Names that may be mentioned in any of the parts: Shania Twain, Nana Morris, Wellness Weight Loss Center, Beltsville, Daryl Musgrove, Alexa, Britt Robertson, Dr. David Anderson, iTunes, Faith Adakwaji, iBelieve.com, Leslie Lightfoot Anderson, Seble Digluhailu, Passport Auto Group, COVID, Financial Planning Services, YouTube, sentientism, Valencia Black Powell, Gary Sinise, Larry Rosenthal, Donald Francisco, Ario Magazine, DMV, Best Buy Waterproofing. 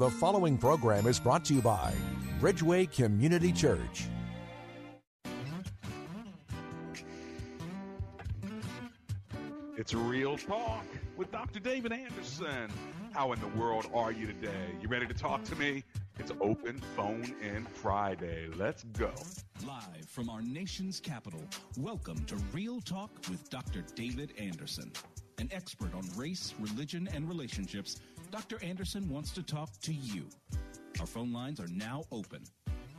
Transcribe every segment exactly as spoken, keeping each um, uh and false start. The following program is brought to you by Bridgeway Community Church. It's Real Talk with Doctor David Anderson. How in the world are you today? You ready to talk to me? It's Open Phone In Friday. Let's go. Live from our nation's capital, welcome to Real Talk with Doctor David Anderson. An expert on race, religion, and relationships, Doctor Anderson wants to talk to you. Our phone lines are now open.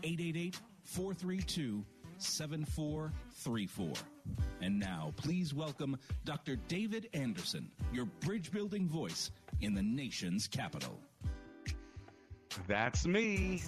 eight eight eight, four three two, seven four three four. And now, please welcome Doctor David Anderson, your bridge-building voice in the nation's capital. That's me.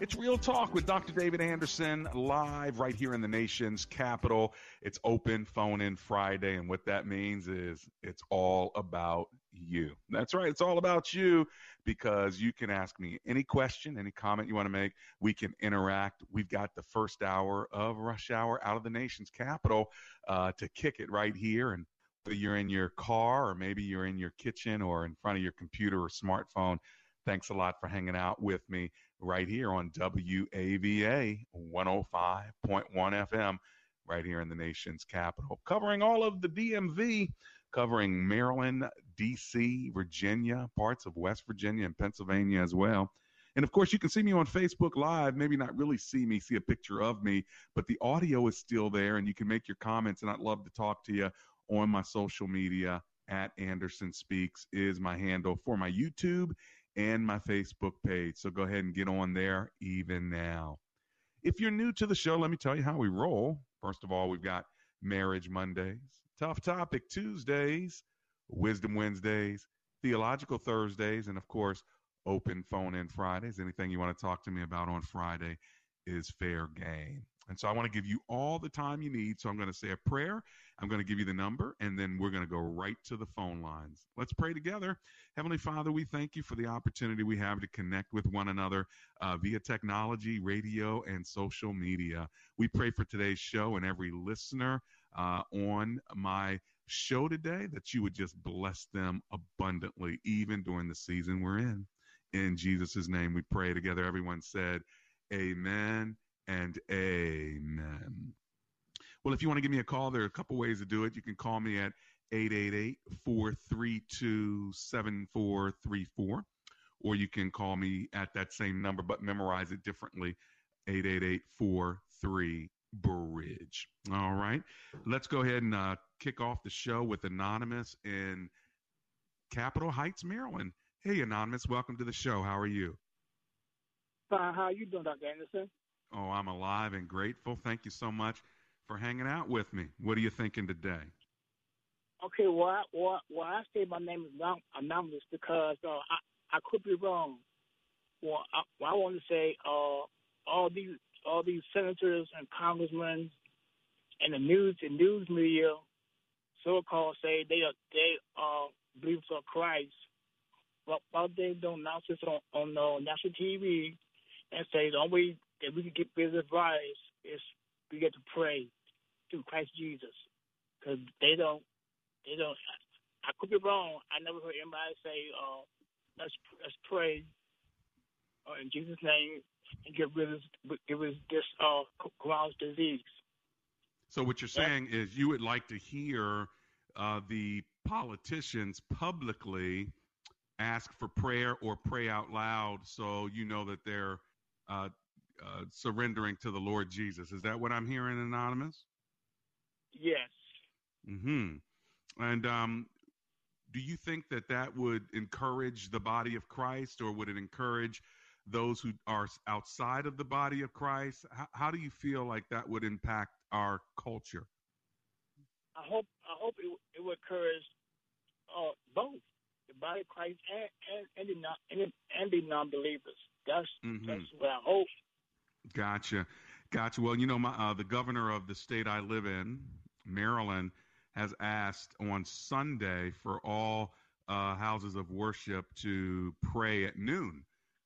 It's Real Talk with Doctor David Anderson, live right here in the nation's capital. It's Open Phone In Friday, and what that means is it's all about you. That's right. It's all about you, because you can ask me any question, any comment you want to make. We can interact. We've got the first hour of Rush Hour out of the nation's capital uh, to kick it right here. And whether you're in your car or maybe you're in your kitchen or in front of your computer or smartphone, thanks a lot for hanging out with me right here on W A V A one oh five point one F M, right here in the nation's capital, covering all of the D M V, covering Maryland, D C, Virginia, parts of West Virginia and Pennsylvania as well. And of course, you can see me on Facebook Live, maybe not really see me, see a picture of me, but the audio is still there and you can make your comments. And I'd love to talk to you on my social media. At Anderson Speaks is my handle for my YouTube and my Facebook page. So go ahead and get on there even now. If you're new to the show, let me tell you how we roll. First of all, we've got Marriage Mondays, Tough Topic Tuesdays, Wisdom Wednesdays, Theological Thursdays, and of course, Open Phone In Fridays. Anything you want to talk to me about on Friday is fair game. And so I want to give you all the time you need. So I'm going to say a prayer. I'm going to give you the number, and then we're going to go right to the phone lines. Let's pray together. Heavenly Father, we thank you for the opportunity we have to connect with one another uh, via technology, radio, and social media. We pray for today's show and every listener uh, on my show today, that you would just bless them abundantly, even during the season we're in. In Jesus' name, we pray together. Everyone said, amen. And amen. Well, if you want to give me a call, there are a couple ways to do it. You can call me at eight eight eight, four three two, seven four three four, or you can call me at that same number, but memorize it differently, eight eight eight, four three, bridge. All right. Let's go ahead and uh, kick off the show with Anonymous in Capitol Heights, Maryland. Hey, Anonymous, welcome to the show. How are you? Fine. How are you doing, Doctor Anderson? Oh, I'm alive and grateful. Thank you so much for hanging out with me. What are you thinking today? Okay, well, I, well, well, I say my name is Anonymous because uh, I, I could be wrong. Well, I, well, I want to say uh, all these all these senators and congressmen and the news and news media, so-called, say they are they are believers of Christ, but while they don't announce this on on uh, national T V and say the only that we can get business right is, is we get to pray through Christ Jesus, because they don't, they don't. I, I could be wrong. I never heard anybody say, uh, "Let's let's pray uh, in Jesus' name and get rid of get rid of this uh, Crohn's disease." So what you're saying yeah. is you would like to hear uh, the politicians publicly ask for prayer or pray out loud, so you know that they're. Uh, Uh, surrendering to the Lord Jesus. Is that what I'm hearing, Anonymous? Yes. Mm-hmm. And um, do you think that that would encourage the body of Christ, or would it encourage those who are outside of the body of Christ? H- how do you feel like that would impact our culture? I hope I hope it, it would encourage uh, both, body of Christ and and and the non and, and the non-believers. That's mm-hmm. that's what I hope. Gotcha, gotcha. Well, you know, my uh, the governor of the state I live in, Maryland, has asked on Sunday for all uh, houses of worship to pray at noon.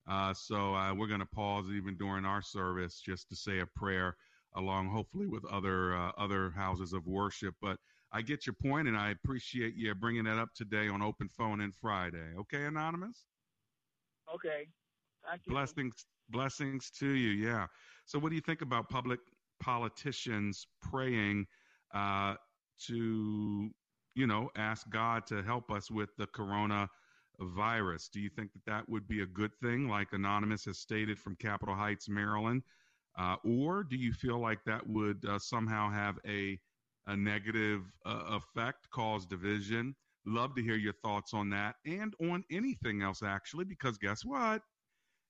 Uh, so uh, we're going to pause even during our service just to say a prayer along, hopefully, with other uh, other houses of worship. But I get your point, and I appreciate you bringing that up today on Open Phone In Friday. Okay, Anonymous? Okay. Thank you. Blessings, blessings to you, yeah. So what do you think about public politicians praying uh, to, you know, ask God to help us with the coronavirus? Do you think that that would be a good thing, like Anonymous has stated from Capitol Heights, Maryland? Uh, or do you feel like that would uh, somehow have a a negative uh, effect, cause division? Love to hear your thoughts on that and on anything else, actually, because guess what?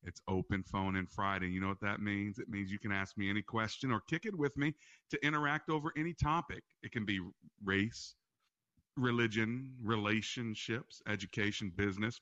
It's Open Phone In Friday. You know what that means? It means you can ask me any question or kick it with me to interact over any topic. It can be race, religion, relationships, education, business.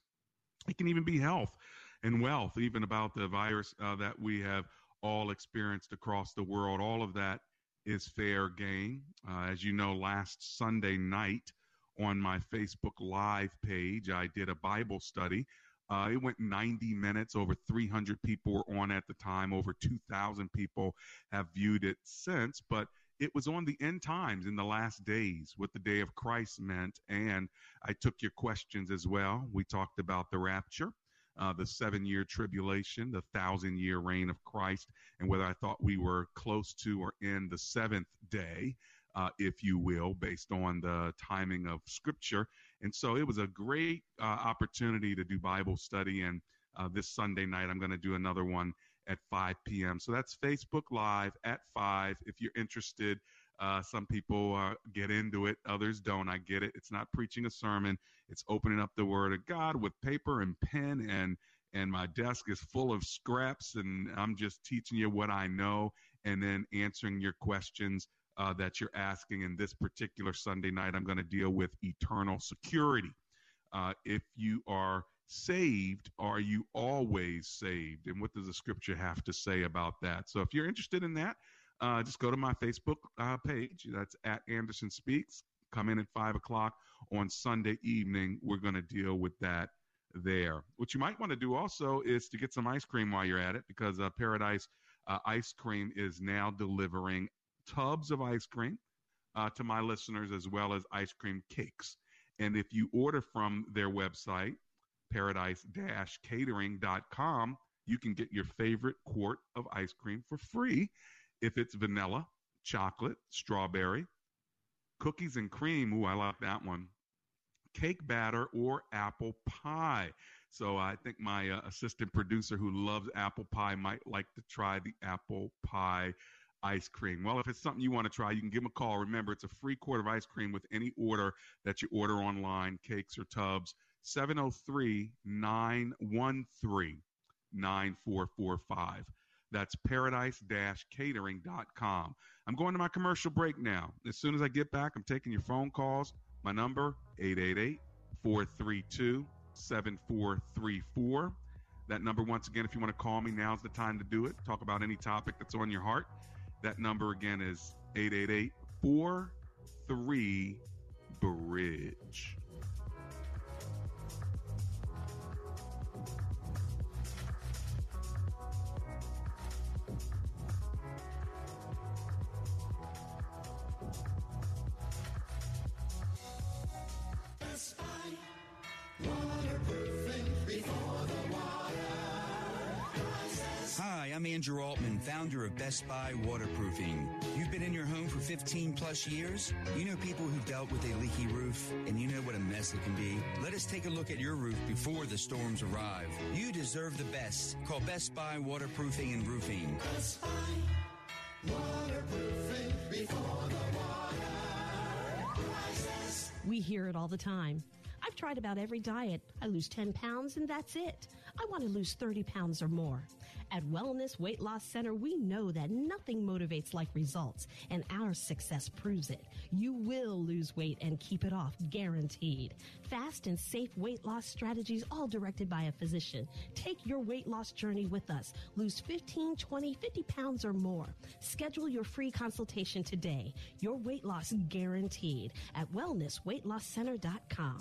It can even be health and wealth, even about the virus uh, that we have all experienced across the world. All of that is fair game. Uh, as you know, last Sunday night on my Facebook Live page, I did a Bible study. Uh, it went ninety minutes. Over three hundred people were on at the time. Over two thousand people have viewed it since, but it was on the end times in the last days, what the day of Christ meant. And I took your questions as well. We talked about the rapture, Uh, the seven-year tribulation, the thousand-year reign of Christ, and whether I thought we were close to or in the seventh day, uh, if you will, based on the timing of Scripture. And so it was a great uh, opportunity to do Bible study, and uh, this Sunday night I'm going to do another one at five p.m. So that's Facebook Live at five if you're interested. Uh, some people uh, get into it. Others don't. I get it. It's not preaching a sermon. It's opening up the Word of God with paper and pen, and and my desk is full of scraps, and I'm just teaching you what I know and then answering your questions uh, that you're asking. And this particular Sunday night, I'm going to deal with eternal security. Uh, if you are saved, are you always saved? And what does the Scripture have to say about that? So if you're interested in that, Uh, just go to my Facebook uh, page. That's at Anderson Speaks. Come in at five o'clock on Sunday evening. We're going to deal with that there. What you might want to do also is to get some ice cream while you're at it, because uh, Paradise uh, Ice Cream is now delivering tubs of ice cream uh, to my listeners, as well as ice cream cakes. And if you order from their website, paradise dash catering dot com, you can get your favorite quart of ice cream for free. If it's vanilla, chocolate, strawberry, cookies and cream, ooh, I like that one, cake batter, or apple pie. So I think my uh, assistant producer who loves apple pie might like to try the apple pie ice cream. Well, if it's something you want to try, you can give them a call. Remember, it's a free quart of ice cream with any order that you order online, cakes or tubs, seven oh three, nine one three, nine four four five. That's paradise dash catering dot com. I'm going to my commercial break now. As soon as I get back, I'm taking your phone calls. My number, eight eight eight, four three two, seven four three four. That number, once again, if you want to call me, now's the time to do it. Talk about any topic that's on your heart. That number, again, is eight eight eight, four three, bridge. I'm Andrew Altman, founder of Best Buy Waterproofing. You've been in your home for fifteen plus years. You know people who've dealt with a leaky roof, and you know what a mess it can be. Let us take a look at your roof before the storms arrive. You deserve the best. Call Best Buy Waterproofing and Roofing. Best Buy Waterproofing before the water rises. We hear it all the time. I've tried about every diet. I lose ten pounds and that's it. I want to lose thirty pounds or more. At Wellness Weight Loss Center, we know that nothing motivates like results, and our success proves it. You will lose weight and keep it off, guaranteed. Fast and safe weight loss strategies, all directed by a physician. Take your weight loss journey with us. Lose fifteen, twenty, fifty pounds or more. Schedule your free consultation today. Your weight loss guaranteed at wellness weight loss center dot com.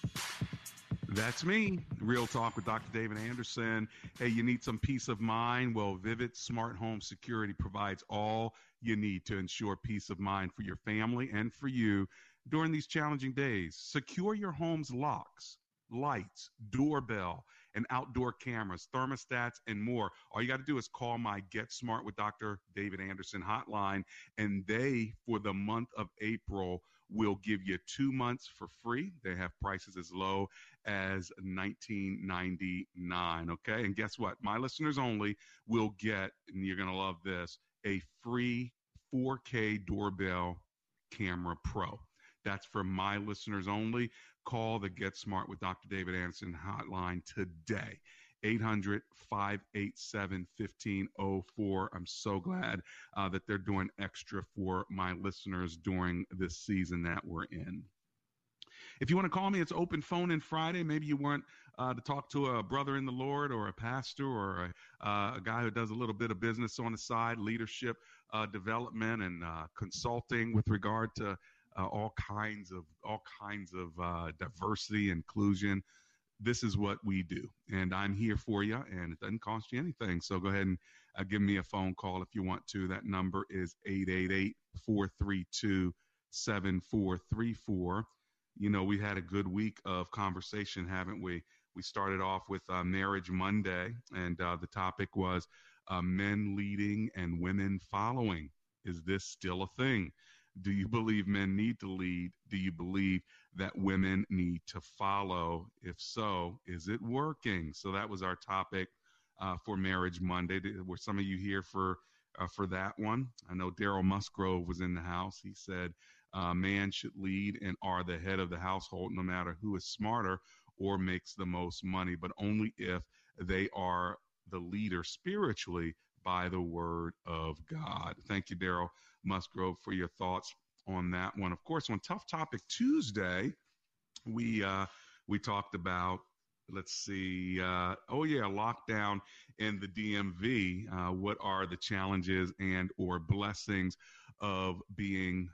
That's me, Real Talk with Doctor David Anderson. Hey, you need some peace of mind? Well, Vivid Smart Home Security provides all you need to ensure peace of mind for your family and for you during these challenging days. Secure your home's locks, lights, doorbell, and outdoor cameras, thermostats, and more. All you got to do is call my Get Smart with Doctor David Anderson hotline, and they, for the month of April, will give you two months for free. They have prices as low as nineteen ninety-nine dollars, okay? And guess what? My listeners only will get, and you're going to love this, a free four K doorbell camera pro. That's for my listeners only. Call the Get Smart with Doctor David Anderson hotline today, eight hundred, five eight seven, one five zero four. I'm so glad uh, that they're doing extra for my listeners during this season that we're in. If you want to call me, it's open phone in Friday. Maybe you want uh, to talk to a brother in the Lord or a pastor or a, uh, a guy who does a little bit of business on the side, leadership uh, development and uh, consulting with regard to Uh, all kinds of all kinds of uh, diversity, inclusion. This is what we do, and I'm here for you, and it doesn't cost you anything. So go ahead and uh, give me a phone call if you want to. That number is eight eight eight, four three two, seven four three four. You know, we had a good week of conversation, haven't we? We started off with uh, Marriage Monday, and uh, the topic was uh, men leading and women following. Is this still a thing? Do you believe men need to lead? Do you believe that women need to follow? If so, is it working? So that was our topic uh, for Marriage Monday. Were some of you here for uh, for that one? I know Daryl Musgrove was in the house. He said, uh, man should lead and are the head of the household no matter who is smarter or makes the most money, but only if they are the leader spiritually by the word of God. Thank you, Daryl Musgrove, for your thoughts on that one. Of course, on Tough Topic Tuesday, we uh, we talked about, let's see, uh, oh yeah, lockdown in the D M V. Uh, what are the challenges and or blessings of being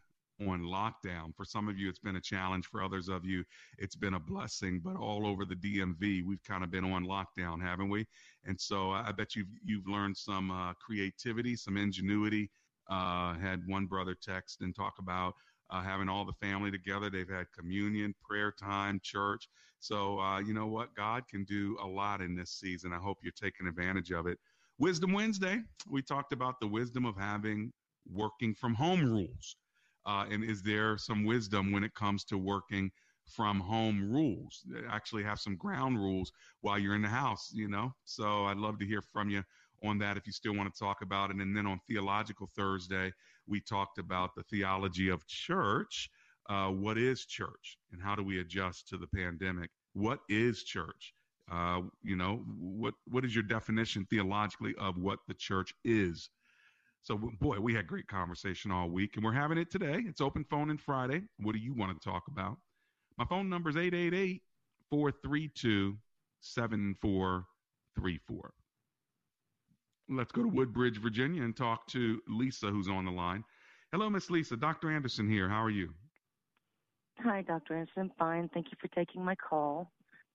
on lockdown? For some of you, it's been a challenge. For others of you, it's been a blessing. But all over the D M V, we've kind of been on lockdown, haven't we? And so I bet you've, you've learned some uh, creativity, some ingenuity. Uh, had one brother text and talk about uh, having all the family together. They've had communion, prayer time, church. So uh, you know what? God can do a lot in this season. I hope you're taking advantage of it. Wisdom Wednesday, we talked about the wisdom of having working from home rules. Uh, and is there some wisdom when it comes to working from home rules. They actually have some ground rules while you're in the house, you know. So I'd love to hear from you on that if you still want to talk about it. And then on Theological Thursday, we talked about the theology of church. Uh, what is church and how do we adjust to the pandemic? What is church? Uh, you know, what what is your definition theologically of what the church is? So, boy, we had great conversation all week, and we're having it today. It's Open Phone In Friday. What do you want to talk about? My phone number is eight eight eight, four three two, seven four three four. Let's go to Woodbridge, Virginia, and talk to Lisa, who's on the line. Hello, Miss Lisa. Doctor Anderson here. How are you? Hi, Doctor Anderson. Fine. Thank you for taking my call.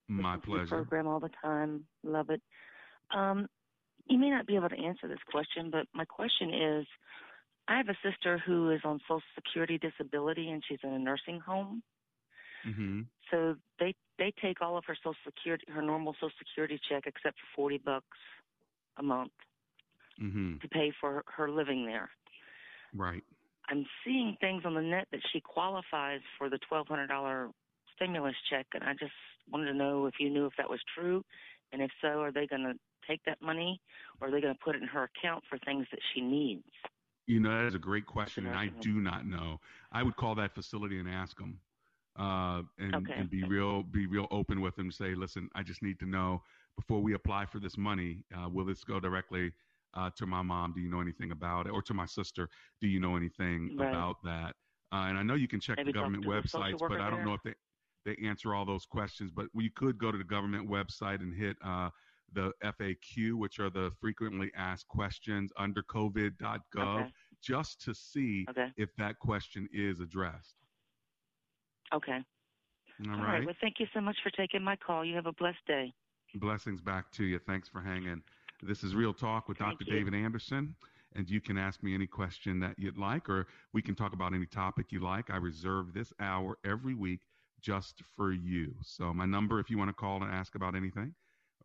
My pleasure. Program all the time. Love it. Um, you may not be able to answer this question, but my question is, I have a sister who is on Social Security disability, and she's in a nursing home. Mm-hmm. So they they take all of her Social Security, her normal Social Security check, except for forty bucks a month mm-hmm. to pay for her living there. Right. I'm seeing things on the net that she qualifies for the twelve hundred dollars stimulus check, and I just wanted to know if you knew if that was true, and if so, are they going to take that money, or are they going to put it in her account for things that she needs? You know, that is a great question, and I do not know. I would call that facility and ask them, uh, and, okay. and be real, be real open with them. Say, listen, I just need to know before we apply for this money, uh, will this go directly Uh, to my mom? Do you know anything about it? Or to my sister, do you know anything right. about that? Uh, and I know you can check Maybe the government websites, but I don't there. know if they, they answer all those questions. But you could go to the government website and hit uh, the F A Q, which are the frequently asked questions under covid dot gov, okay. just to see okay. if that question is addressed. Okay. All, all right. right. Well, thank you so much for taking my call. You have a blessed day. Blessings back to you. Thanks for hanging. This is Real Talk with Doctor David Anderson, and you can ask me any question that you'd like, or we can talk about any topic you like. I reserve this hour every week just for you. So my number, if you want to call and ask about anything,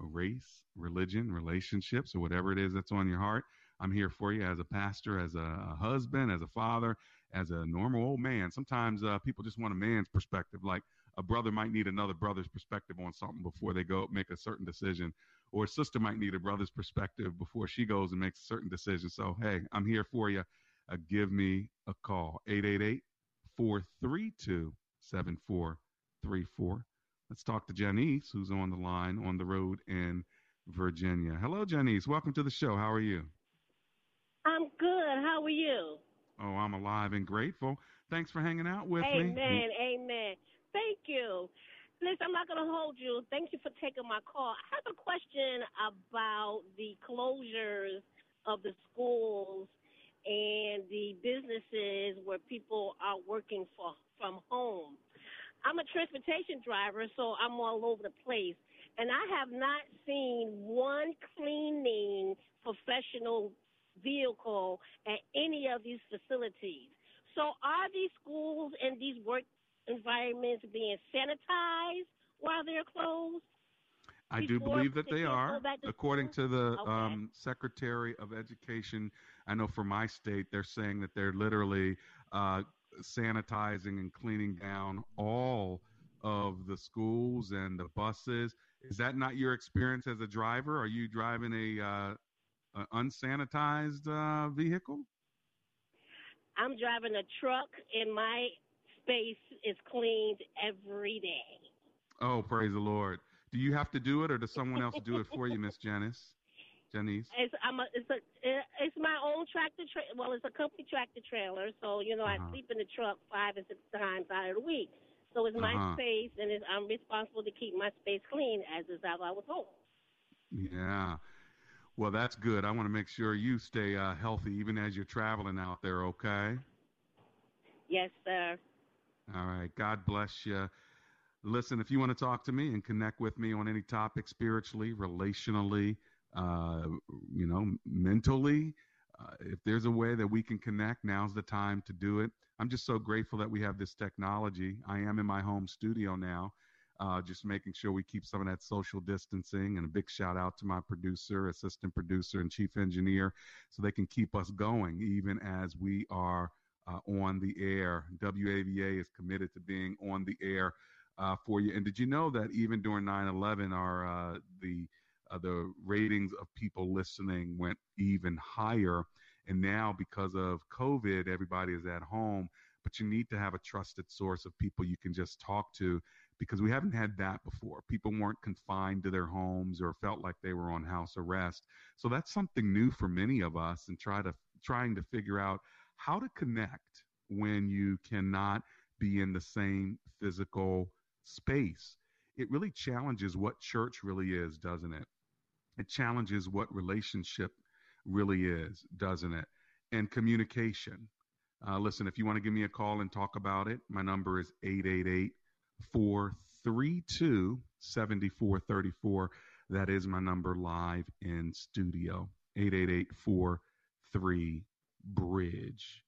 race, religion, relationships, or whatever it is that's on your heart, I'm here for you as a pastor, as a husband, as a father, as a normal old man. Sometimes uh, people just want a man's perspective, like a brother might need another brother's perspective on something before they go make a certain decision. Or a sister might need a brother's perspective before she goes and makes a certain decision. So, hey, I'm here for you. Uh, give me a call, eight eight eight, four three two, seven four three four. Let's talk to Janice, who's on the line on the road in Virginia. Hello, Janice. Welcome to the show. How are you? I'm good. How are you? Oh, I'm alive and grateful. Thanks for hanging out with amen, me. Amen. Amen. Thank you. Listen, I'm not going to hold you. Thank you for taking my call. I have a question about the closures of the schools and the businesses where people are working for, from home. I'm a transportation driver, so I'm all over the place, and I have not seen one cleaning professional vehicle at any of these facilities. So are these schools and these work environments being sanitized while they're closed? I do believe that they are. According to the okay. um, Secretary of Education, I know for my state, they're saying that they're literally uh, sanitizing and cleaning down all of the schools and the buses. Is that not your experience as a driver? Are you driving a uh, an unsanitized uh, vehicle? I'm driving a truck in my space is cleaned every day. Oh, praise the Lord. Do you have to do it, or does someone else do it for you, Miss Janice? Janice? It's, I'm a, it's, a, it's my own tractor trailer. Well, it's a company tractor trailer, so, you know, uh-huh. I sleep in the truck five and six times out of the week. So it's my uh-huh. space, and it's, I'm responsible to keep my space clean as if I was home. Yeah. Well, that's good. I want to make sure you stay uh, healthy even as you're traveling out there, okay? Yes, sir. All right. God bless you. Listen, if you want to talk to me and connect with me on any topic spiritually, relationally, uh, you know, mentally, uh, if there's a way that we can connect, now's the time to do it. I'm just so grateful that we have this technology. I am in my home studio now, uh, just making sure we keep some of that social distancing, and a big shout out to my producer, assistant producer, and chief engineer, so they can keep us going even as we are Uh, on the air. W A V A is committed to being on the air uh, for you. And did you know that even during nine eleven, our uh, the uh, the ratings of people listening went even higher? And now, because of COVID, everybody is at home, but you need to have a trusted source of people you can just talk to, because we haven't had that before. People weren't confined to their homes or felt like they were on house arrest. So that's something new for many of us, and try to trying to figure out how to connect when you cannot be in the same physical space. It really challenges what church really is, doesn't it? It challenges what relationship really is, doesn't it? And communication. Uh, listen, if you want to give me a call and talk about it, my number is eight eight eight, four three two, seven four three four. That is my number live in studio, eight eight eight, four three, bridge.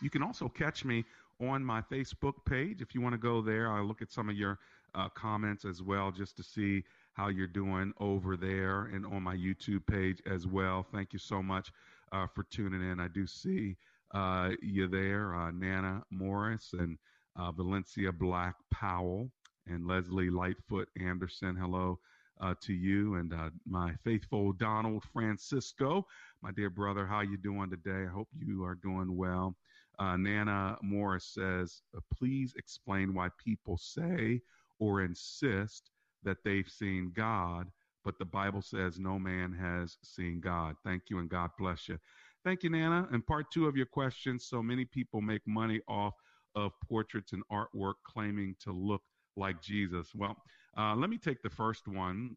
You can also catch me on my Facebook page. If you want to go there, I'll look at some of your uh, comments as well, just to see how you're doing over there, and on my YouTube page as well. Thank you so much uh, for tuning in. I do see uh, you there, uh, Nana Morris and uh, Valencia Black Powell and Leslie Lightfoot Anderson. Hello uh, to you, and uh, my faithful Donald Francisco, my dear brother. How you doing today? I hope you are doing well. Uh, Nana Morris says, please explain why people say or insist that they've seen God, but the Bible says no man has seen God. Thank you, and God bless you. Thank you, Nana. And part two of your question, so many people make money off of portraits and artwork claiming to look like Jesus. Well, uh, let me take the first one.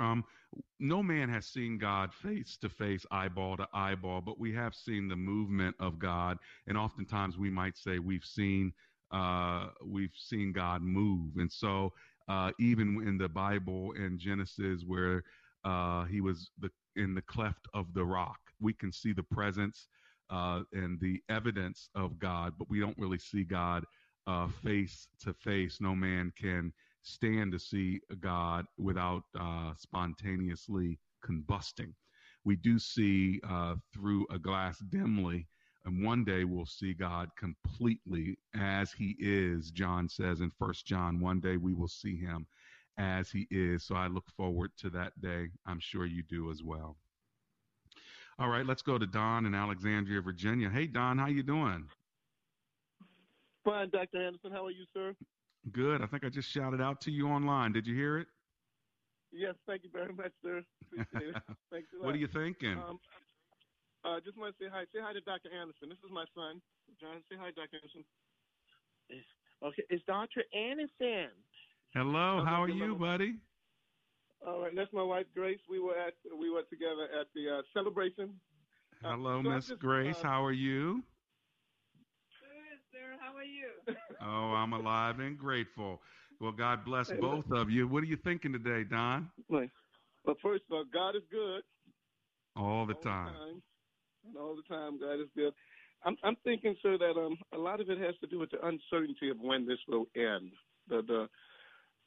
Um, no man has seen God face to face, eyeball to eyeball, but we have seen the movement of God. And oftentimes we might say we've seen, uh, we've seen God move. And so, uh, even in the Bible in Genesis, where, uh, he was the, in the cleft of the rock, we can see the presence, uh, and the evidence of God, but we don't really see God, uh, face to face. No man can stand to see God without uh, spontaneously combusting. We do see uh, through a glass dimly, and one day we'll see God completely as he is. John says in First John, one day we will see him as he is. So I look forward to that day. I'm sure you do as well. All right, let's go to Don in Alexandria, Virginia. Hey, Don, how you doing? Fine, Doctor Anderson. How are you, sir? Good. I think I just shouted out to you online. Did you hear it? Yes. Thank you very much, sir. Appreciate it. Thanks a lot. What are you thinking? Um, uh, just want to say hi. Say hi to Doctor Anderson. This is my son, John. Say hi, Doctor Anderson. Okay. It's Doctor Anderson. Hello. How are you, buddy? All right. That's my wife, Grace. We were at we were together at the uh, celebration. Hello, uh, so Miss Grace. Uh, how are you? How are you? Oh, I'm alive and grateful. Well, God bless both of you. What are you thinking today, Don? Well, first of all, God is good. All the all time. time. All the time, God is good. I'm, I'm thinking, sir, that um, a lot of it has to do with the uncertainty of when this will end. The, the,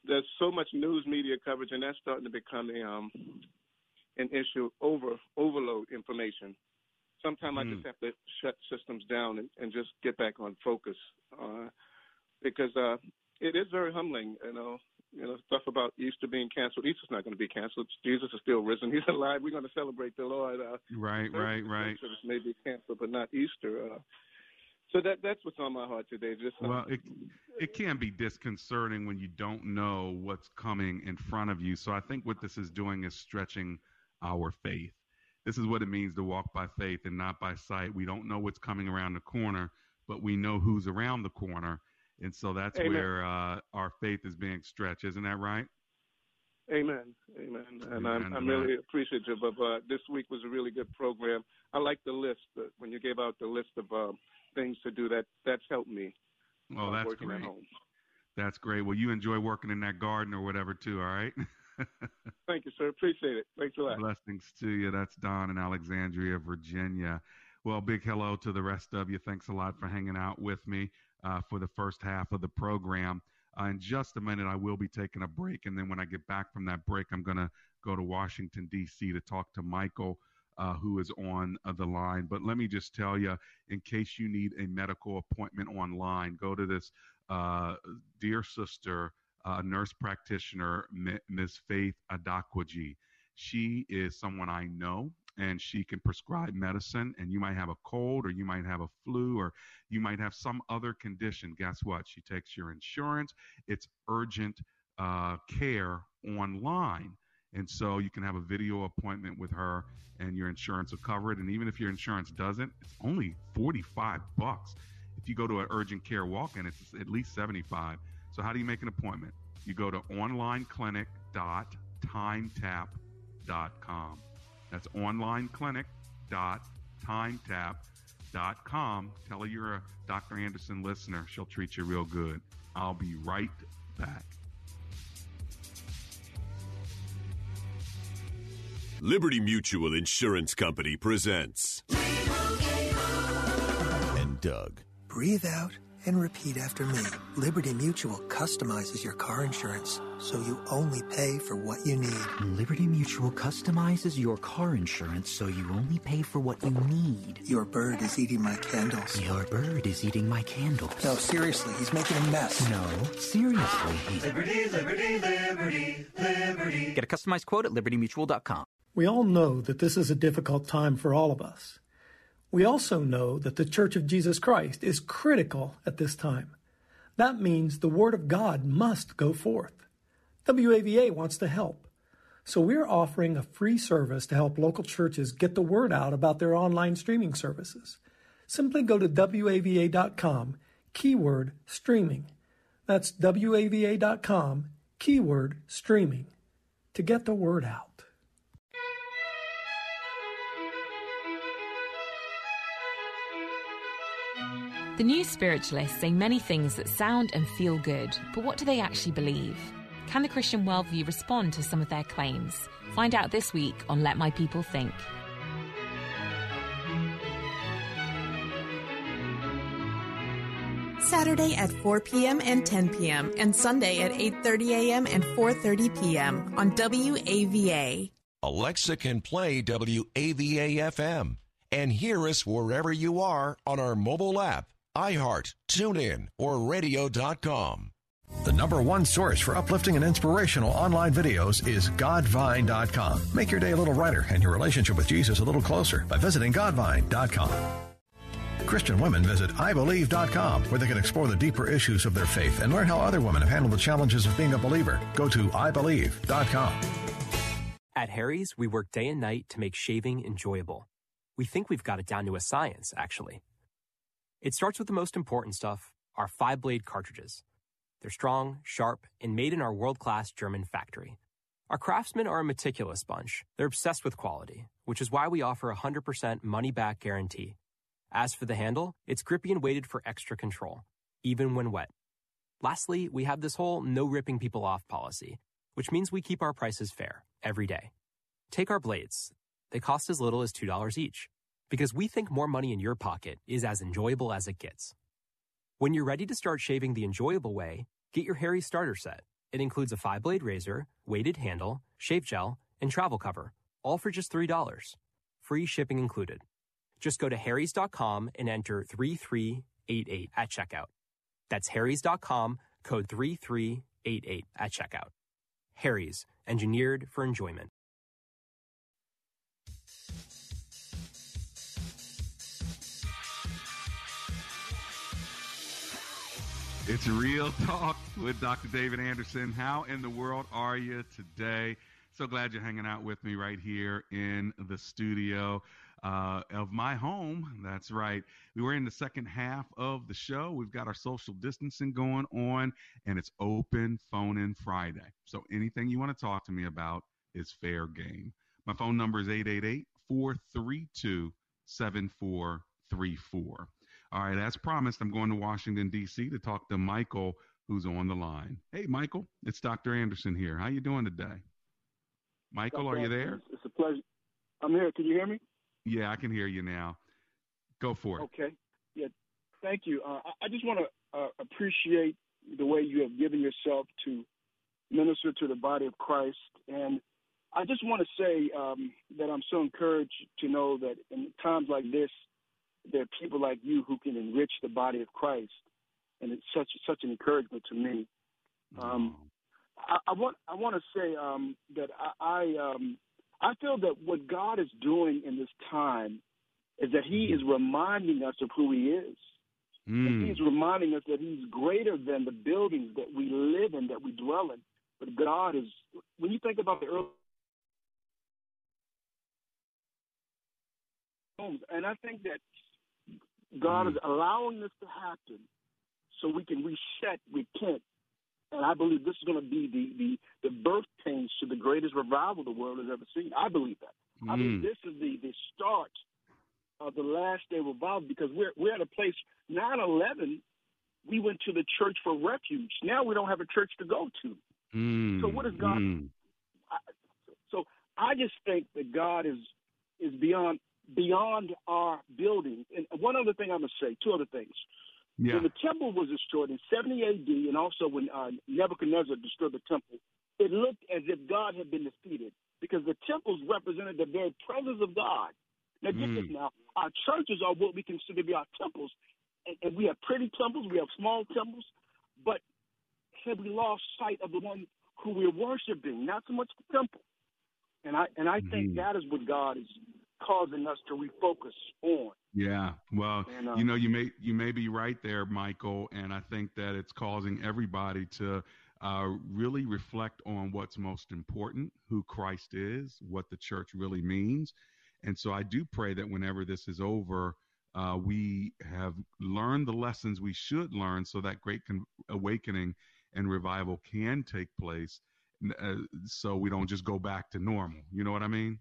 there's so much news media coverage, and that's starting to become a, um, an issue, over overload information. Sometimes mm. I just have to shut systems down and, and just get back on focus, uh, because uh, it is very humbling, you know, you know, stuff about Easter being canceled. Easter's not going to be canceled. Jesus is still risen. He's alive. We're going to celebrate the Lord. Uh, right, right, right. Service may be canceled, but not Easter. Uh, so that that's what's on my heart today. Just uh, well, it, it can be disconcerting when you don't know what's coming in front of you. So I think what this is doing is stretching our faith. This is what it means to walk by faith and not by sight. We don't know what's coming around the corner, but we know who's around the corner. And so that's Amen. where uh, our faith is being stretched. Isn't that right? Amen. Amen. And Amen. I'm, I'm really appreciative of uh, this week was a really good program. I like the list. Uh, when you gave out the list of um, things to do, that that's helped me. Oh, uh, that's working great. At home. That's great. Well, you enjoy working in that garden or whatever too, all right? Thank you, sir. Appreciate it. Thanks a lot. Blessings to you. That's Don in Alexandria, Virginia. Well, big hello to the rest of you. Thanks a lot for hanging out with me uh, for the first half of the program. Uh, in just a minute, I will be taking a break. And then when I get back from that break, I'm going to go to Washington, D C to talk to Michael, uh, who is on uh, the line. But let me just tell you, in case you need a medical appointment online, go to this uh, dear sister, uh, nurse practitioner, Miz Faith Adakwaji. She is someone I know, and she can prescribe medicine, and you might have a cold, or you might have a flu, or you might have some other condition. Guess what? She takes your insurance. It's urgent uh, care online. And so you can have a video appointment with her, and your insurance will cover it. And even if your insurance doesn't, it's only forty-five bucks. If you go to an urgent care walk-in, it's at least seventy-five. So how do you make an appointment? You go to online clinic dot time tap dot com. That's online clinic dot time tap dot com. Tell her you're a Doctor Anderson listener. She'll treat you real good. I'll be right back. Liberty Mutual Insurance Company presents and Doug. Breathe out and repeat after me. Liberty Mutual customizes your car insurance so you only pay for what you need. Liberty Mutual customizes your car insurance so you only pay for what you need. Your bird is eating my candles. Your bird is eating my candles. No, seriously, he's making a mess. No, seriously. Liberty, liberty, liberty, liberty. Get a customized quote at liberty mutual dot com. We all know that this is a difficult time for all of us. We also know that the Church of Jesus Christ is critical at this time. That means the Word of God must go forth. W A V A wants to help. So we're offering a free service to help local churches get the word out about their online streaming services. Simply go to W A V A dot com, keyword streaming. That's W A V A dot com, keyword streaming, to get the word out. The new spiritualists say many things that sound and feel good, but what do they actually believe? Can the Christian worldview respond to some of their claims? Find out this week on Let My People Think. Saturday at four p.m. and ten p.m. and Sunday at eight thirty a.m. and four thirty p.m. on W A V A. Alexa can play W A V A F M and hear us wherever you are on our mobile app, iHeart, TuneIn, or radio dot com. The number one source for uplifting and inspirational online videos is Godvine dot com. Make your day a little brighter and your relationship with Jesus a little closer by visiting Godvine dot com. Christian women visit I Believe dot com, where they can explore the deeper issues of their faith and learn how other women have handled the challenges of being a believer. Go to I Believe dot com. At Harry's, we work day and night to make shaving enjoyable. We think we've got it down to a science, actually. It starts with the most important stuff, our five-blade cartridges. They're strong, sharp, and made in our world-class German factory. Our craftsmen are a meticulous bunch. They're obsessed with quality, which is why we offer a one hundred percent money-back guarantee. As for the handle, it's grippy and weighted for extra control, even when wet. Lastly, we have this whole no-ripping-people-off policy, which means we keep our prices fair every day. Take our blades. They cost as little as two dollars each, because we think more money in your pocket is as enjoyable as it gets. When you're ready to start shaving the enjoyable way, get your Harry's starter set. It includes a five-blade razor, weighted handle, shave gel, and travel cover, all for just three dollars. Free shipping included. Just go to harrys dot com and enter three three eight eight at checkout. That's harrys dot com, code three three eight eight at checkout. Harry's, engineered for enjoyment. It's Real Talk with Doctor David Anderson. How in the world are you today? So glad you're hanging out with me right here in the studio uh, of my home. That's right. We were in the second half of the show. We've got our social distancing going on, and it's open phone-in Friday. So anything you want to talk to me about is fair game. My phone number is eight eight eight, four three two, seven four three four. All right, as promised, I'm going to Washington, D C to talk to Michael, who's on the line. Hey, Michael, it's Doctor Anderson here. How you doing today? Michael, Doctor are you there? It's a pleasure. I'm here. Can you hear me? Yeah, I can hear you now. Go for it. Okay. Yeah, thank you. Uh, I just want to uh, appreciate the way you have given yourself to minister to the body of Christ. And I just want to say um, that I'm so encouraged to know that in times like this, there are people like you who can enrich the body of Christ. and it's such such an encouragement to me. Um, I, I want I want to say um, that I I, um, I feel that what God is doing in this time is that He is reminding us of who He is. Mm. He's reminding us that He's greater than the buildings that we live in, that we dwell in. But God is, when you think about the early homes, and I think that God mm. is allowing this to happen so we can reset, repent. And I believe this is going to be the, the, the birth pains to the greatest revival the world has ever seen. I believe that. Mm. I mean, this is the, the start of the last day revival, because we're we're at a place. Nine eleven, we went to the church for refuge. Now we don't have a church to go to. Mm, so what is God? Mm. I, so I just think that God is is beyond beyond our building. And one other thing I'm gonna say, two other things. Yeah. When the temple was destroyed in seventy A D, and also when uh, Nebuchadnezzar destroyed the temple, it looked as if God had been defeated, because the temples represented the very presence of God. Now, get mm. this now. Our churches are what we consider to be our temples, and, and we have pretty temples, we have small temples, but have we lost sight of the one who we're worshiping? Not so much the temple. And I and I mm-hmm. think that is what God is causing us to refocus on. Yeah, well, and, uh, you know, you may you may be right there, Michael, and I think that it's causing everybody to uh, really reflect on what's most important, who Christ is, what the church really means. And so I do pray that whenever this is over, uh, we have learned the lessons we should learn so that great con- awakening and revival can take place, uh, so we don't just go back to normal. You know what I mean?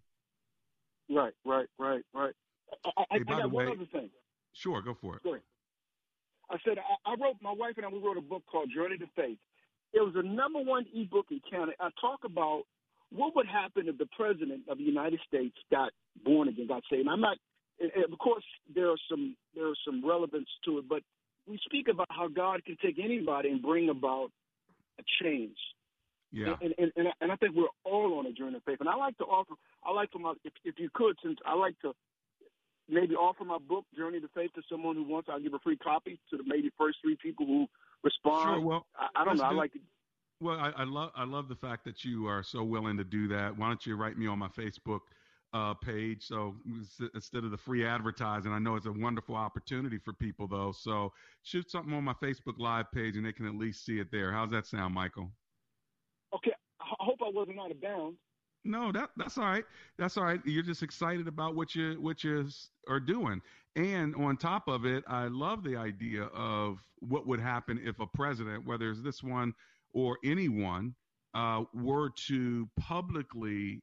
Right, right, right, right. I, I, hey, by I got the way, one other thing. Sure, go for it. Go ahead. I said, I, I wrote, my wife and I, we wrote a book called Journey to Faith. It was the number one ebook in Canada. I talk about what would happen if the president of the United States got born again, got saved. And I'm not, and of course, there are some there are some relevance to it, but we speak about how God can take anybody and bring about a change. Yeah. And and, and, and I think we're all on a journey of faith. And I like to offer, I like to, if, if you could, since I like to maybe offer my book, Journey to Faith, to someone who wants, I'll give a free copy to the maybe first three people who respond. Sure, well, I, I don't know. Do- I like to. Well, I, I love I love the fact that you are so willing to do that. Why don't you write me on my Facebook uh, page? So instead of the free advertising, I know it's a wonderful opportunity for people, though. So shoot something on my Facebook Live page, and they can at least see it there. How's that sound, Michael? Okay. I hope I wasn't out of bounds. No, that that's all right. That's all right. You're just excited about what you what you are doing. And on top of it, I love the idea of what would happen if a president, whether it's this one or anyone, uh, were to publicly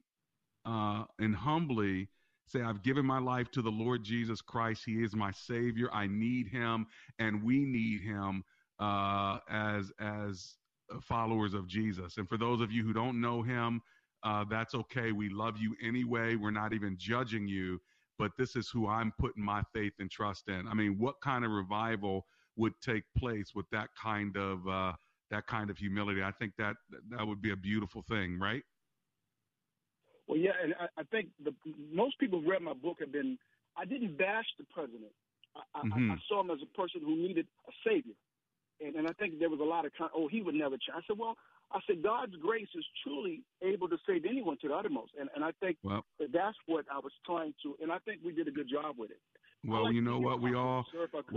uh, and humbly say, I've given my life to the Lord Jesus Christ. He is my Savior. I need Him, and we need Him uh, as as followers of Jesus. And for those of you who don't know Him, uh, that's okay. We love you anyway. We're not even judging you, but this is who I'm putting my faith and trust in. I mean, what kind of revival would take place with that kind of uh, that kind of humility? I think that that would be a beautiful thing, right? Well, yeah, and I, I think the most people who read my book have been, I didn't bash the president. I, mm-hmm. I, I saw him as a person who needed a savior. And, and I think there was a lot of, oh, he would never change. I said, well, I said, God's grace is truly able to save anyone to the uttermost. And, and I think well, that that's what I was trying to, and I think we did a good job with it. Well, like you know what, we all, sir, if I could.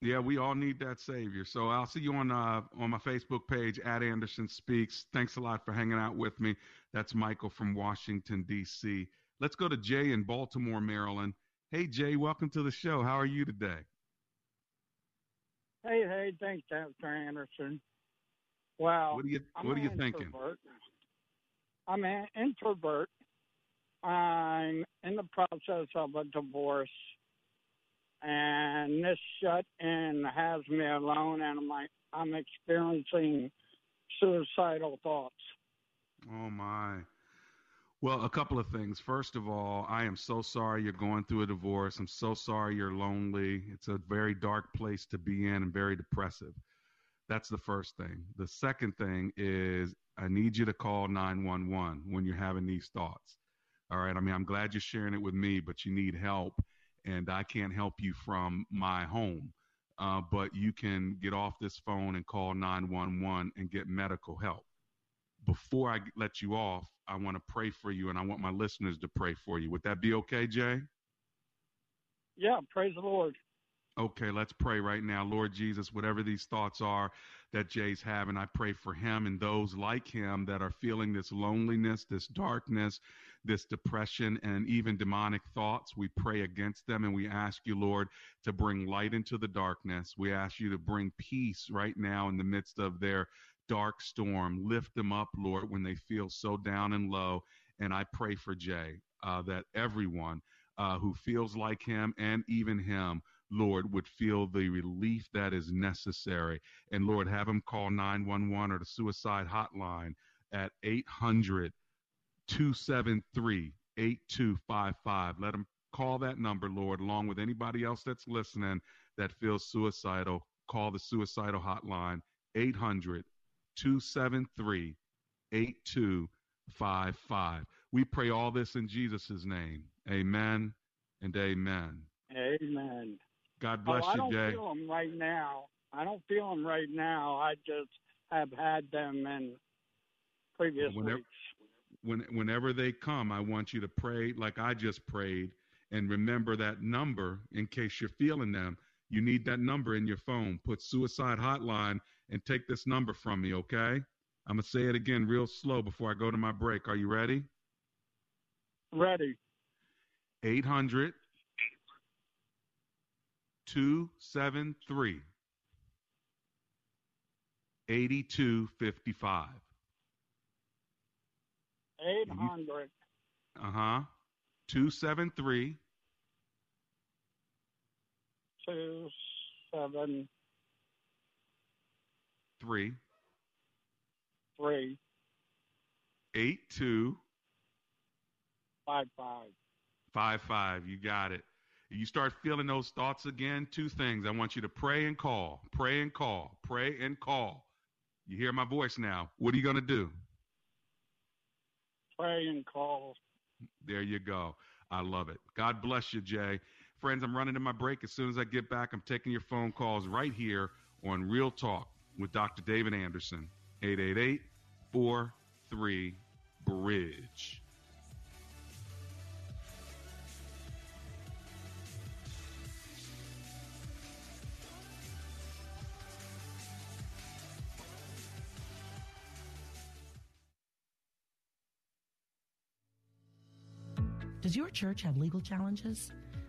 We, Yeah, we all need that Savior. So I'll see you on uh, on my Facebook page, at Anderson Speaks. Thanks a lot for hanging out with me. That's Michael from Washington, D C. Let's go to Jay in Baltimore, Maryland. Hey, Jay, welcome to the show. How are you today? Hey, hey, thanks, Doctor Anderson. Wow. What are you, what are you thinking? I'm an introvert. I'm in the process of a divorce. And this shut-in has me alone, and I'm, like, I'm experiencing suicidal thoughts. Oh, my. Well, a couple of things. First of all, I am so sorry you're going through a divorce. I'm so sorry you're lonely. It's a very dark place to be in and very depressive. That's the first thing. The second thing is I need you to call nine one one when you're having these thoughts. All right? I mean, I'm glad you're sharing it with me, but you need help. And I can't help you from my home. uh, but you can get off this phone and call nine one one and get medical help. Before I let you off, I want to pray for you, and I want my listeners to pray for you. Would that be okay, Jay? Yeah, praise the Lord. Okay, let's pray right now. Lord Jesus, whatever these thoughts are that Jay's having, I pray for him and those like him that are feeling this loneliness, this darkness, this depression, and even demonic thoughts. We pray against them, and we ask you, Lord, to bring light into the darkness. We ask you to bring peace right now in the midst of their dark storm. Lift them up, Lord, when they feel so down and low. And I pray for Jay, uh, that everyone uh, who feels like him and even him, Lord, would feel the relief that is necessary. And Lord, have them call nine one one or the suicide hotline at eight hundred, two seven three, eight two five five. Let them call that number, Lord, along with anybody else that's listening that feels suicidal. Call the suicidal hotline, eight hundred, two seven three, eight two five five. We pray all this in Jesus' name. Amen and amen. Amen. God bless oh, you, Jay. I don't feel them right now. I don't feel them right now. I just have had them in previous whenever, weeks. When, whenever they come, I want you to pray like I just prayed, and remember that number in case you're feeling them. You need that number in your phone. Put suicide hotline and take this number from me, okay? I'm going to say it again real slow before I go to my break. Are you ready? Ready. eight hundred, two seven three, eight two five five. eight hundred. Uh-huh. two seven three. Two, seven. Three. Three. Eight, two. Five, five. Five, five. You got it. You start feeling those thoughts again, two things. I want you to pray and call, pray and call, pray and call. You hear my voice now. What are you going to do? Pray and call. There you go. I love it. God bless you, Jay. Friends, I'm running to my break. As soon as I get back, I'm taking your phone calls right here on Real Talk with Doctor David Anderson, eight eight eight, four three, bridge. Does your church have legal challenges?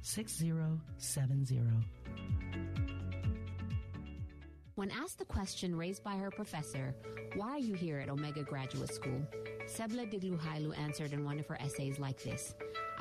six oh seven oh. six oh seven oh. When asked the question raised by her professor, why are you here at Omega Graduate School? Seble Digluhailu answered in one of her essays like this: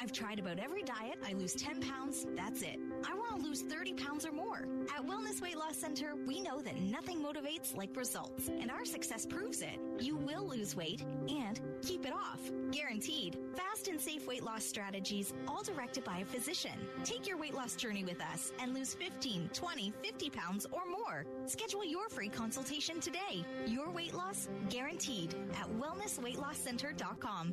I've tried about every diet. I lose ten pounds. That's it. I want to lose thirty pounds or more. At Wellness Weight Loss Center, we know that nothing motivates like results, and our success proves it. You will lose weight and keep it off. Guaranteed. Fast and safe weight loss strategies, all directed by a physician. Take your weight loss journey with us and lose fifteen, twenty, fifty pounds or more. Schedule your free consultation today. Your weight loss guaranteed at wellness weight loss center dot com.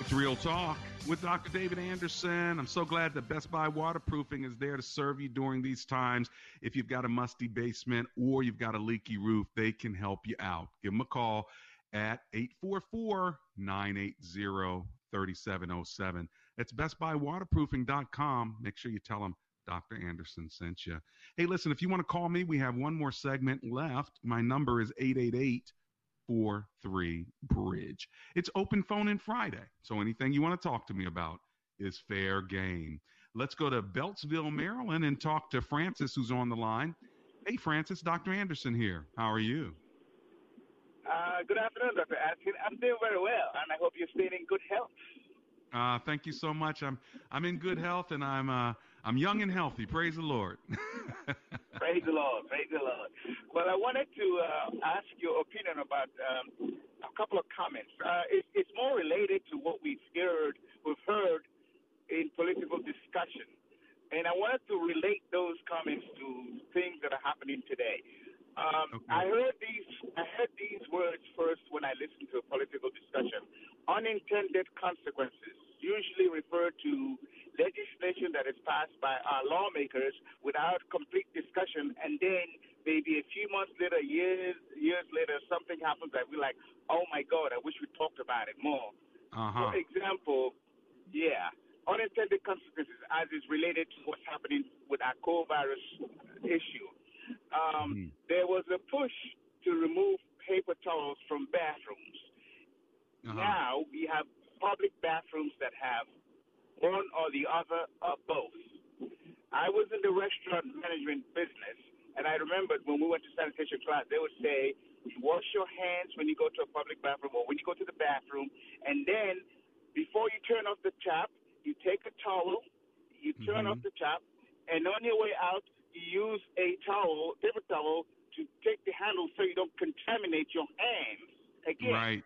It's Real Talk with Doctor David Anderson. I'm so glad that Best Buy Waterproofing is there to serve you during these times. If you've got a musty basement or you've got a leaky roof, they can help you out. Give them a call at eight four four, nine eight zero, three seven zero seven. That's best buy waterproofing dot com. Make sure you tell them Doctor Anderson sent you. Hey, listen, if you want to call me, we have one more segment left. My number is eight eight eight, four three, bridge. It's open phone in Friday, so anything you want to talk to me about is fair game. Let's go to Beltsville, Maryland, and talk to Francis, who's on the line. Hey, Francis, Doctor Anderson here. How are you? Uh, good afternoon, Doctor Anderson. I'm doing very well, and I hope you're staying in good health. Uh, thank you so much. I'm I'm in good health, and I'm uh, I'm young and healthy. Praise the Lord. Praise the Lord. Praise the Lord. Well, I wanted to uh, ask your opinion about um, a couple of comments. Uh, it, it's more related to what we've heard, we've heard in political discussion, and I wanted to relate those comments to things that are happening today. Um, okay. I heard these. I heard these words first when I listened to a political discussion. Unintended consequences, usually refer to legislation that is passed by our lawmakers without complete discussion, and then maybe a few months later, years years later, something happens that we're like, oh my God, I wish we talked about it more. Uh-huh. For example, yeah, unintended consequences as is related to what's happening with our coronavirus issue. Um, there was a push to remove paper towels from bathrooms. Uh-huh. Now we have public bathrooms that have one or the other or both. I was in the restaurant management business, and I remembered when we went to sanitation class, they would say, you wash your hands when you go to a public bathroom or when you go to the bathroom, and then before you turn off the tap, you take a towel, you turn mm-hmm. off the tap, and on your way out, use a towel, paper towel, to take the handle so you don't contaminate your hands again. Right,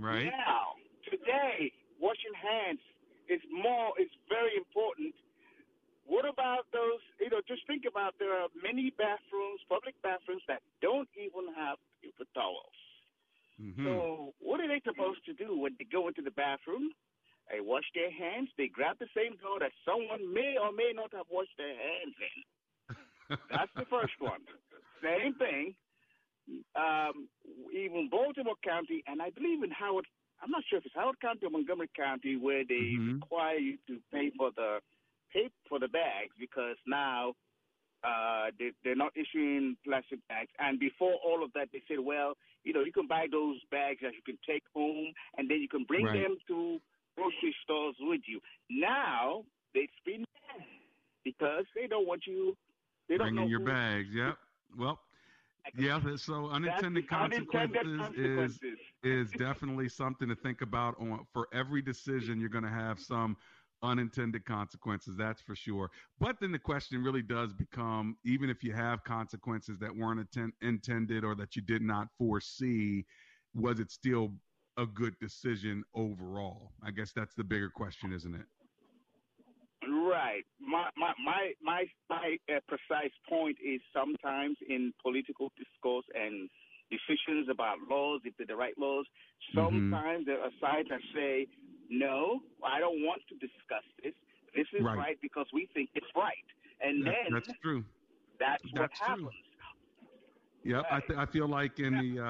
right. Now, today, washing hands is more, is very important. What about those, you know, just think about there are many bathrooms, public bathrooms, that don't even have paper towels. Mm-hmm. So what are they supposed to do when they go into the bathroom? They wash their hands, they grab the same towel that someone may or may not have washed their hands in. That's the first one. Same thing, um, even Baltimore County, and I believe in Howard, I'm not sure if it's Howard County or Montgomery County, where they mm-hmm. require you to pay for the pay for the bags because now uh, they, they're not issuing plastic bags. And before all of that, they said, well, you know, you can buy those bags that you can take home, and then you can bring right. them to grocery stores with you. Now they spin bags because they don't want you bringing your bags, yep. Well, yeah, so unintended consequences, unintended consequences is is definitely something to think about. On for every decision, you're going to have some unintended consequences, that's for sure. But then the question really does become, even if you have consequences that weren't atten- intended or that you did not foresee, was it still a good decision overall? I guess that's the bigger question, isn't it? Right. My my my my, my uh, precise point is sometimes in political discourse and decisions about laws, if they're the right laws, sometimes mm-hmm. there are sides that say, no, I don't want to discuss this. This is right, right because we think it's right. And that, then that's true. That's, that's what true. happens. Yeah, right. I, th- I feel like in yeah. the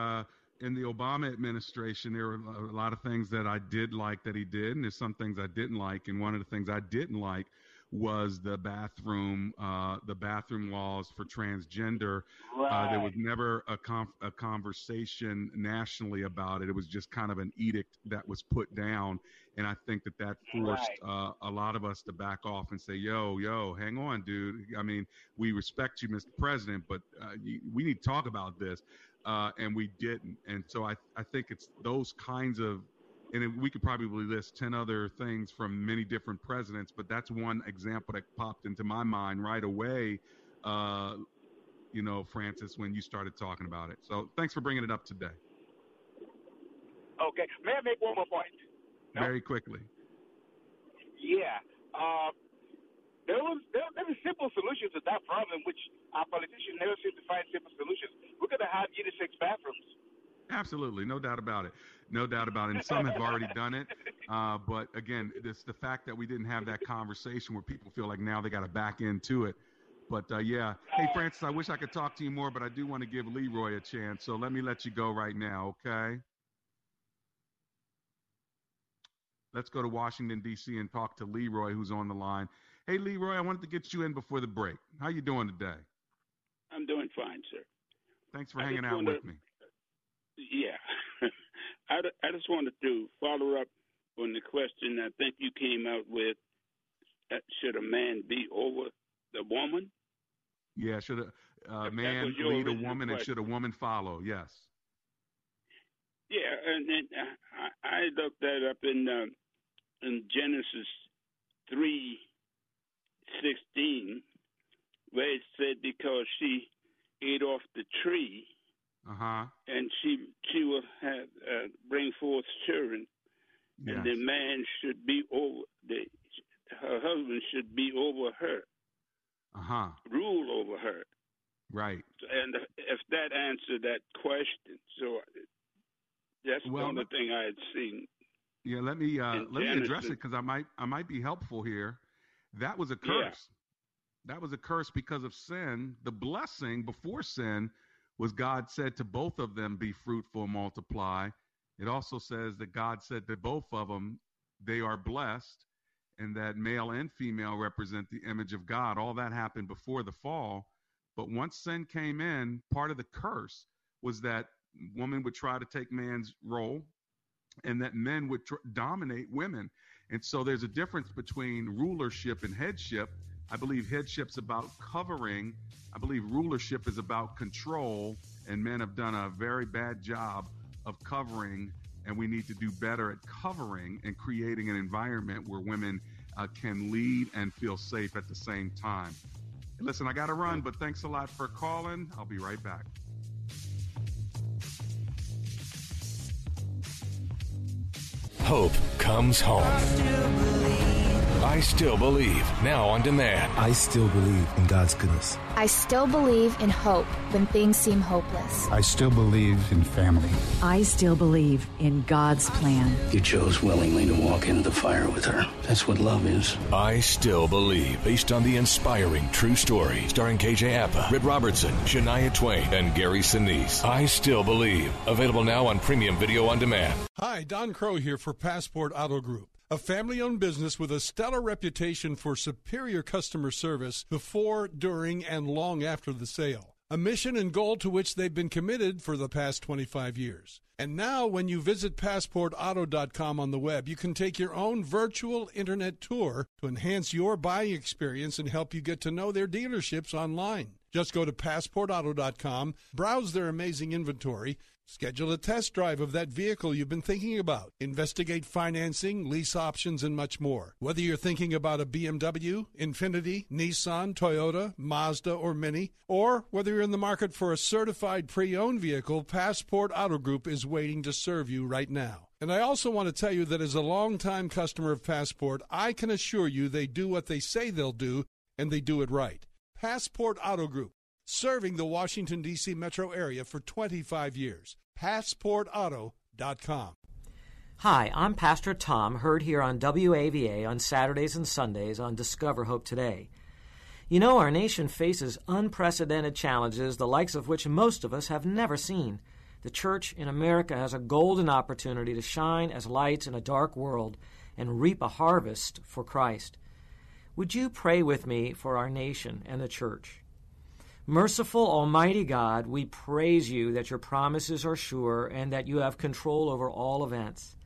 uh, in the Obama administration, there were a lot of things that I did like that he did, and there's some things I didn't like. And one of the things I didn't like was the bathroom, uh, the bathroom laws for transgender. Right. Uh, there was never a, conf- a conversation nationally about it. It was just kind of an edict that was put down. And I think that that forced right. uh, a lot of us to back off and say, yo, yo, hang on, dude. I mean, we respect you, Mister President, but uh, you, we need to talk about this. Uh, and we didn't. And so I, I think it's those kinds of, and it, we could probably list ten other things from many different presidents, but that's one example that popped into my mind right away, uh, you know, Francis, when you started talking about it. So thanks for bringing it up today. Okay. May I make one more point? No? Very quickly. Yeah. Uh, there was there, there was simple solutions to that problem, which our politicians never seem to find simple solutions. We're going to have unisex bathrooms. Absolutely. No doubt about it. No doubt about it. And some have already done it. Uh, but again, it's the fact that we didn't have that conversation where people feel like now they got to back into it. But uh, yeah. Hey, Francis, I wish I could talk to you more, but I do want to give Leroy a chance. So let me let you go right now. Okay. Let's go to Washington, D C and talk to Leroy, who's on the line. Hey, Leroy, I wanted to get you in before the break. How you doing today? I'm doing fine, sir. Thanks for I hanging out wonder- with me. Yeah, I, I just wanted to follow up on the question I think you came out with, should a man be over the woman? Yeah, should a uh, man lead a woman question. And should a woman follow, yes. Yeah, and, and I, I looked that up in, uh, in Genesis three sixteen, where it said because she ate off the tree, uh-huh. and she she will have uh, bring forth children, yes. and the man should be over the her husband should be over her, uh-huh. rule over her, right? And if that answered that question, so that's well, the only thing I had seen. Yeah, let me uh, let Genesis. me address it because I might I might be helpful here. That was a curse. Yeah. That was a curse because of sin. The blessing before sin. Was God said to both of them, be fruitful, multiply. It also says that God said to both of them, they are blessed, and that male and female represent the image of God. All that happened before the fall. But once sin came in, part of the curse was that woman would try to take man's role and that men would tr- dominate women. And so there's a difference between rulership and headship. I believe headship's about covering. I believe rulership is about control, and men have done a very bad job of covering, and we need to do better at covering and creating an environment where women uh, can lead and feel safe at the same time. Listen, I got to run, but thanks a lot for calling. I'll be right back. Hope comes home. I still believe. I still believe. Now on demand. I still believe in God's goodness. I still believe in hope when things seem hopeless. I still believe in family. I still believe in God's plan. You chose willingly to walk into the fire with her. That's what love is. I still believe. Based on the inspiring true story starring K J Apa, Britt Robertson, Shania Twain, and Gary Sinise. I still believe. Available now on Premium Video on Demand. Hi, Don Crow here for Passport Auto Group. A family-owned business with a stellar reputation for superior customer service before, during, and long after the sale. A mission and goal to which they've been committed for the past twenty-five years. And now, when you visit passport auto dot com on the web, you can take your own virtual internet tour to enhance your buying experience and help you get to know their dealerships online. Just go to passport auto dot com, browse their amazing inventory, schedule a test drive of that vehicle you've been thinking about. Investigate financing, lease options, and much more. Whether you're thinking about a B M W, Infiniti, Nissan, Toyota, Mazda, or Mini, or whether you're in the market for a certified pre-owned vehicle, Passport Auto Group is waiting to serve you right now. And I also want to tell you that as a longtime customer of Passport, I can assure you they do what they say they'll do, and they do it right. Passport Auto Group. Serving the Washington, D C metro area for twenty-five years. passport auto dot com. Hi, I'm Pastor Tom, heard here on W A V A on Saturdays and Sundays on Discover Hope Today. You know, our nation faces unprecedented challenges, the likes of which most of us have never seen. The church in America has a golden opportunity to shine as lights in a dark world and reap a harvest for Christ. Would you pray with me for our nation and the church? Merciful, almighty God, we praise you that your promises are sure and that you have control over all events.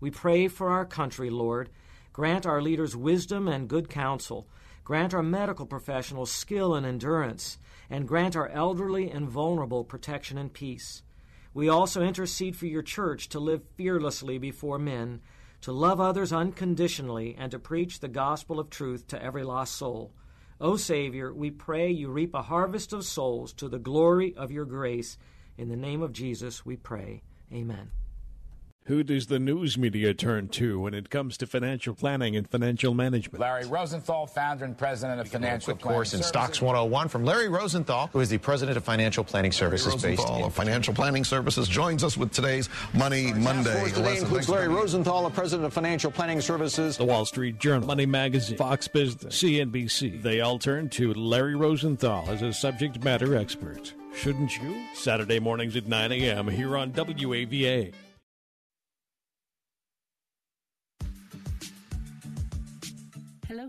We pray for our country, Lord. Grant our leaders wisdom and good counsel. Grant our medical professionals skill and endurance, and grant our elderly and vulnerable protection and peace. We also intercede for your church to live fearlessly before men, to love others unconditionally, and to preach the gospel of truth to every lost soul. O Savior, we pray you reap a harvest of souls to the glory of your grace. In the name of Jesus, we pray. Amen. Who does the news media turn to when it comes to financial planning and financial management? Larry Rosenthal, founder and president of Financial Planning course in Stocks one oh one from Larry Rosenthal, who is the president of Financial Planning Services. Larry Rosenthal based of Financial Planning Services joins us with today's Money Monday. Today includes Larry Rosenthal, a president of Financial Planning Services. The Wall Street Journal, Money Magazine, Fox Business, C N B C. They all turn to Larry Rosenthal as a subject matter expert. Shouldn't you? Saturday mornings at nine a.m. here on W A V A. Hello,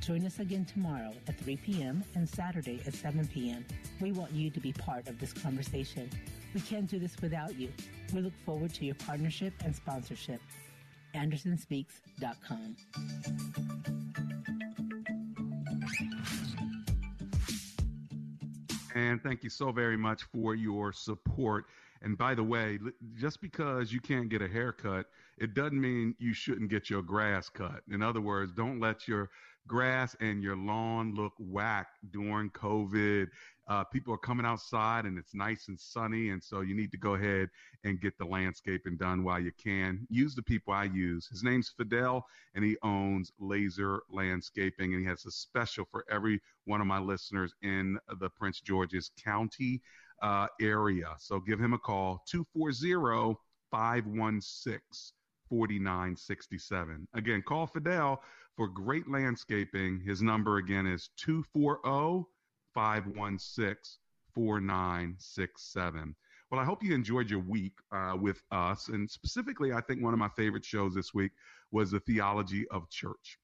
Join us again tomorrow at three p.m. and Saturday at seven p.m. We want you to be part of this conversation. We can't do this without you. We look forward to your partnership and sponsorship. Anderson Speaks dot com. And thank you so very much for your support. And by the way, just because you can't get a haircut, it doesn't mean you shouldn't get your grass cut. In other words, don't let your grass and your lawn look whack during COVID. Uh, people are coming outside and it's nice and sunny. And so you need to go ahead and get the landscaping done while you can. Use the people I use. His name's Fidel and he owns Laser Landscaping. And he has a special for every one of my listeners in the Prince George's County uh, area. So give him a call, two four zero, five one six, four nine six seven. Again, call Fidel for great landscaping. His number again is two four zero, five one six, four nine six seven. Well, I hope you enjoyed your week uh, with us. And specifically, I think one of my favorite shows this week was The Theology of Church.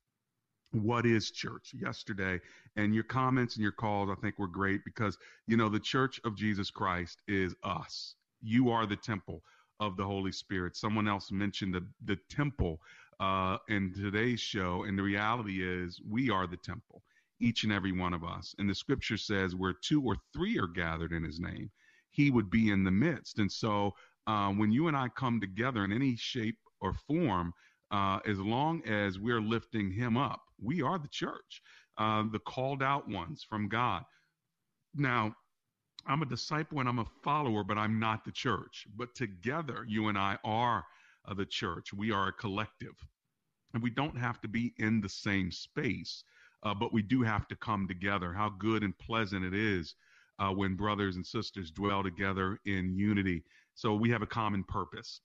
What is church? Yesterday. And your comments and your calls, I think, were great because, you know, the Church of Jesus Christ is us. You are the temple of the Holy Spirit. Someone else mentioned the, the temple uh, in today's show. And the reality is we are the temple, each and every one of us. And the scripture says where two or three are gathered in his name, he would be in the midst. And so uh, when you and I come together in any shape or form, uh, as long as we're lifting him up, we are the church, uh, the called out ones from God. Now, I'm a disciple and I'm a follower, but I'm not the church. But together, you and I are uh, the church. We are a collective. And we don't have to be in the same space, uh, but we do have to come together. How good and pleasant it is uh, when brothers and sisters dwell together in unity. So we have a common purpose.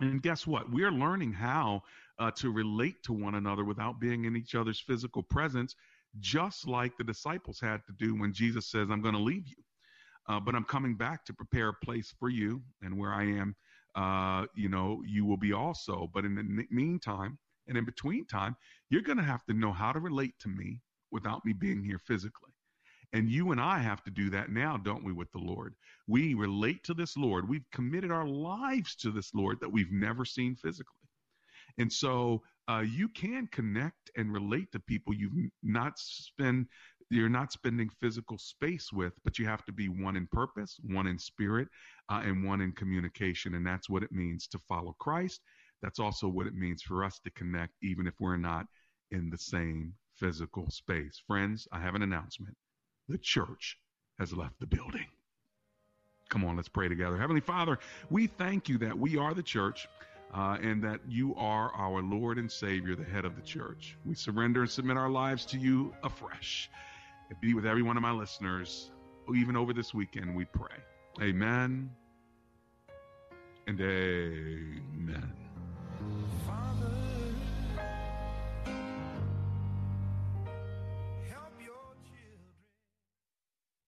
And guess what? We're learning how uh, to relate to one another without being in each other's physical presence, just like the disciples had to do when Jesus says, I'm going to leave you. Uh, but I'm coming back to prepare a place for you, and where I am, uh, you know, you will be also. But in the n- meantime and in between time, you're going to have to know how to relate to me without me being here physically. And you and I have to do that now, don't we, with the Lord? We relate to this Lord. We've committed our lives to this Lord that we've never seen physically. And so uh, you can connect and relate to people you've not spend, you're not spending physical space with, but you have to be one in purpose, one in spirit, uh, and one in communication. And that's what it means to follow Christ. That's also what it means for us to connect, even if we're not in the same physical space. Friends, I have an announcement. The church has left the building. Come on, let's pray together. Heavenly Father, we thank you that we are the church, uh, and that you are our Lord and Savior, the head of the church. We surrender and submit our lives to you afresh. And be with every one of my listeners, even over this weekend, we pray. Amen and amen.